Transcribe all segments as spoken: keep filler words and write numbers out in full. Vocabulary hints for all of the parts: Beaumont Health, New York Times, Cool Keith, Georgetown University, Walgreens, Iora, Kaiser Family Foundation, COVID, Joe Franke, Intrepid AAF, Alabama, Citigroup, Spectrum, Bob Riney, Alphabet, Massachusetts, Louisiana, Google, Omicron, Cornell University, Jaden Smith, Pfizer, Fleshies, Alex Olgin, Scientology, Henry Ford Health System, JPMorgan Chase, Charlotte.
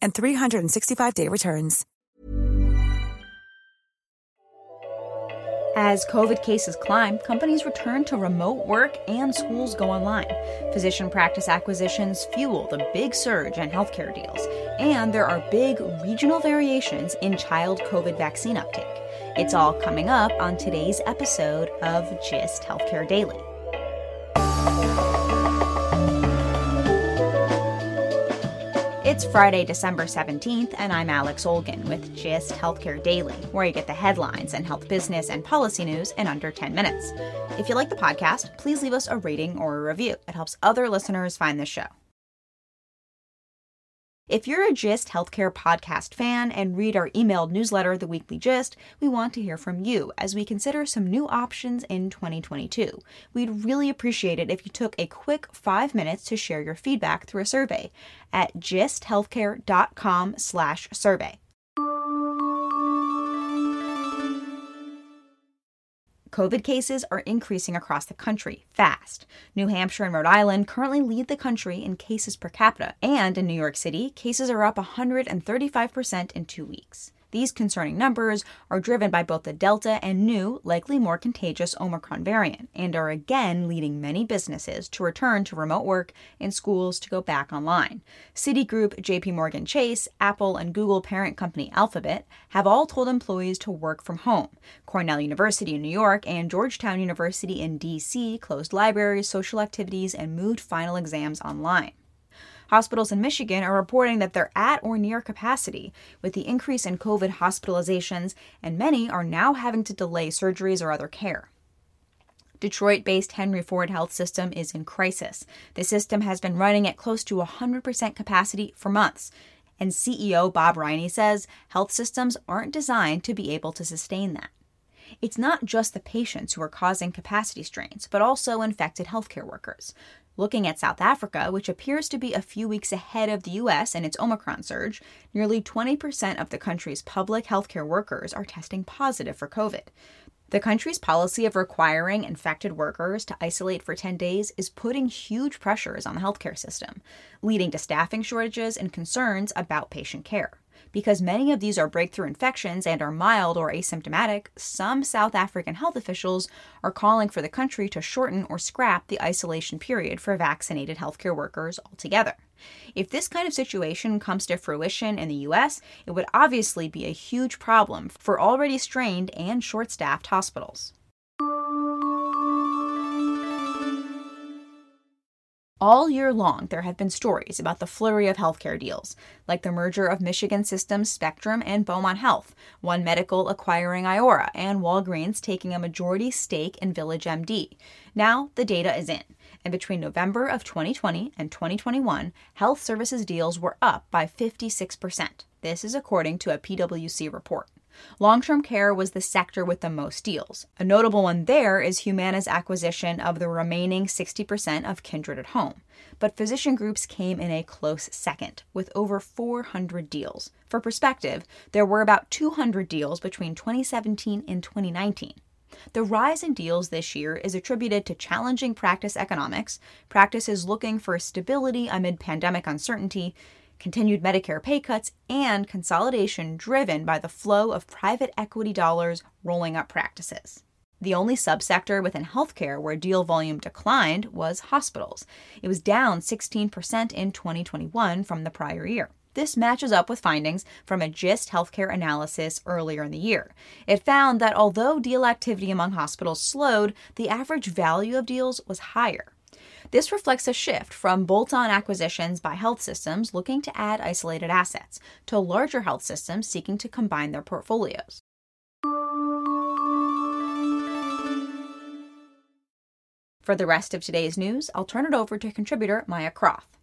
and three sixty-five day returns. As COVID cases climb, companies return to remote work and schools go online. Physician practice acquisitions fuel the big surge in healthcare deals, and there are big regional variations in child COVID vaccine uptake. It's all coming up on today's episode of GIST Healthcare Daily. It's Friday, December seventeenth, and I'm Alex Olgin with GIST Healthcare Daily, where you get the headlines and health business and policy news in under ten minutes. If you like the podcast, please leave us a rating or a review. It helps other listeners find the show. If you're a GIST Healthcare podcast fan and read our emailed newsletter, The Weekly GIST, we want to hear from you as we consider some new options in twenty twenty-two. We'd really appreciate it if you took a quick five minutes to share your feedback through a survey at gist healthcare dot com slash survey. COVID cases are increasing across the country fast. New Hampshire and Rhode Island currently lead the country in cases per capita, and in New York City, cases are up one hundred thirty-five percent in two weeks. These concerning numbers are driven by both the Delta and new, likely more contagious Omicron variant, and are again leading many businesses to return to remote work and schools to go back online. Citigroup, JPMorgan Chase, Apple, and Google parent company Alphabet have all told employees to work from home. Cornell University in New York and Georgetown University in D C closed libraries, social activities, and moved final exams online. Hospitals in Michigan are reporting that they're at or near capacity with the increase in COVID hospitalizations, and many are now having to delay surgeries or other care. Detroit-based Henry Ford Health System is in crisis. The system has been running at close to one hundred percent capacity for months, and C E O Bob Riney says health systems aren't designed to be able to sustain that. It's not just the patients who are causing capacity strains, but also infected healthcare workers. Looking at South Africa, which appears to be a few weeks ahead of the U S in its Omicron surge, nearly twenty percent of the country's public healthcare workers are testing positive for COVID. The country's policy of requiring infected workers to isolate for ten days is putting huge pressures on the healthcare system, leading to staffing shortages and concerns about patient care. Because many of these are breakthrough infections and are mild or asymptomatic, some South African health officials are calling for the country to shorten or scrap the isolation period for vaccinated healthcare workers altogether. If this kind of situation comes to fruition in the U S, it would obviously be a huge problem for already strained and short-staffed hospitals. All year long, there have been stories about the flurry of healthcare deals, like the merger of Michigan Systems Spectrum and Beaumont Health, One Medical acquiring Iora, and Walgreens taking a majority stake in VillageMD. Now, the data is in, and between November of twenty twenty and twenty twenty-one, health services deals were up by fifty-six percent. This is according to a P W C report. Long-term care was the sector with the most deals. A notable one there is Humana's acquisition of the remaining sixty percent of Kindred at Home. But physician groups came in a close second, with over four hundred deals. For perspective, there were about two hundred deals between twenty seventeen and twenty nineteen. The rise in deals this year is attributed to challenging practice economics, practices looking for stability amid pandemic uncertainty, continued Medicare pay cuts, and consolidation driven by the flow of private equity dollars rolling up practices. The only subsector within healthcare where deal volume declined was hospitals. It was down sixteen percent in twenty twenty-one from the prior year. This matches up with findings from a GIST Healthcare analysis earlier in the year. It found that although deal activity among hospitals slowed, the average value of deals was higher. This reflects a shift from bolt-on acquisitions by health systems looking to add isolated assets to larger health systems seeking to combine their portfolios. For the rest of today's news, I'll turn it over to contributor Maya Croft.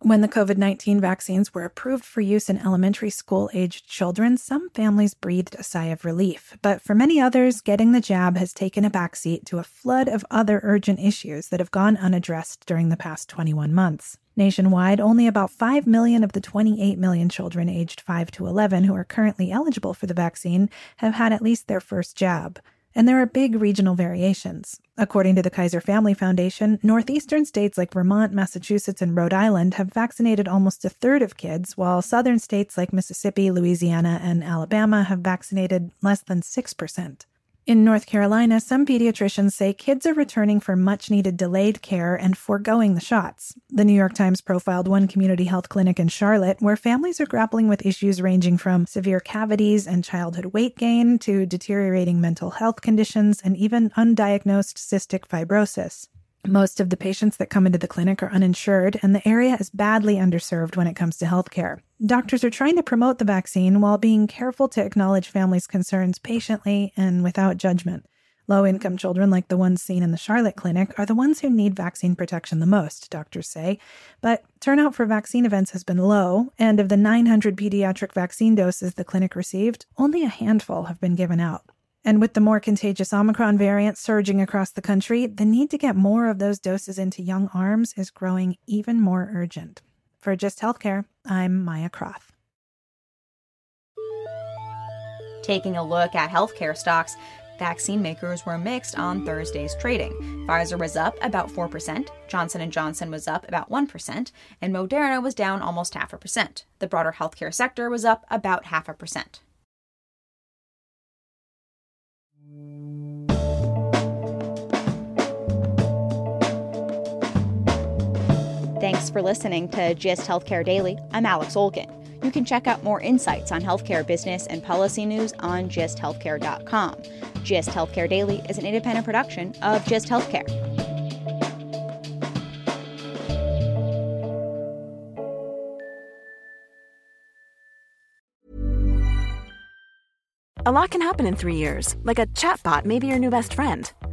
When the covid nineteen vaccines were approved for use in elementary school-aged children, some families breathed a sigh of relief. But for many others, getting the jab has taken a backseat to a flood of other urgent issues that have gone unaddressed during the past twenty-one months. Nationwide, only about five million of the twenty-eight million children aged five to eleven who are currently eligible for the vaccine have had at least their first jab. And there are big regional variations. According to the Kaiser Family Foundation, northeastern states like Vermont, Massachusetts, and Rhode Island have vaccinated almost a third of kids, while southern states like Mississippi, Louisiana, and Alabama have vaccinated less than six percent. In North Carolina, some pediatricians say kids are returning for much-needed delayed care and foregoing the shots. The New York Times profiled one community health clinic in Charlotte where families are grappling with issues ranging from severe cavities and childhood weight gain to deteriorating mental health conditions and even undiagnosed cystic fibrosis. Most of the patients that come into the clinic are uninsured, and the area is badly underserved when it comes to healthcare. Doctors are trying to promote the vaccine while being careful to acknowledge families' concerns patiently and without judgment. Low-income children, like the ones seen in the Charlotte clinic, are the ones who need vaccine protection the most, doctors say. But turnout for vaccine events has been low, and of the nine hundred pediatric vaccine doses the clinic received, only a handful have been given out. And with the more contagious Omicron variant surging across the country, the need to get more of those doses into young arms is growing even more urgent. For GIST Healthcare, I'm Maya Croft. Taking a look at healthcare stocks, vaccine makers were mixed on Thursday's trading. Pfizer was up about four percent, Johnson and Johnson was up about one percent, and Moderna was down almost half a percent. The broader healthcare sector was up about half a percent. Thanks for listening to GIST Healthcare Daily. I'm Alex Olgin. You can check out more insights on healthcare business and policy news on gist healthcare dot com. GIST Healthcare Daily is an independent production of GIST Healthcare. A lot can happen in three years, like a chatbot may be your new best friend.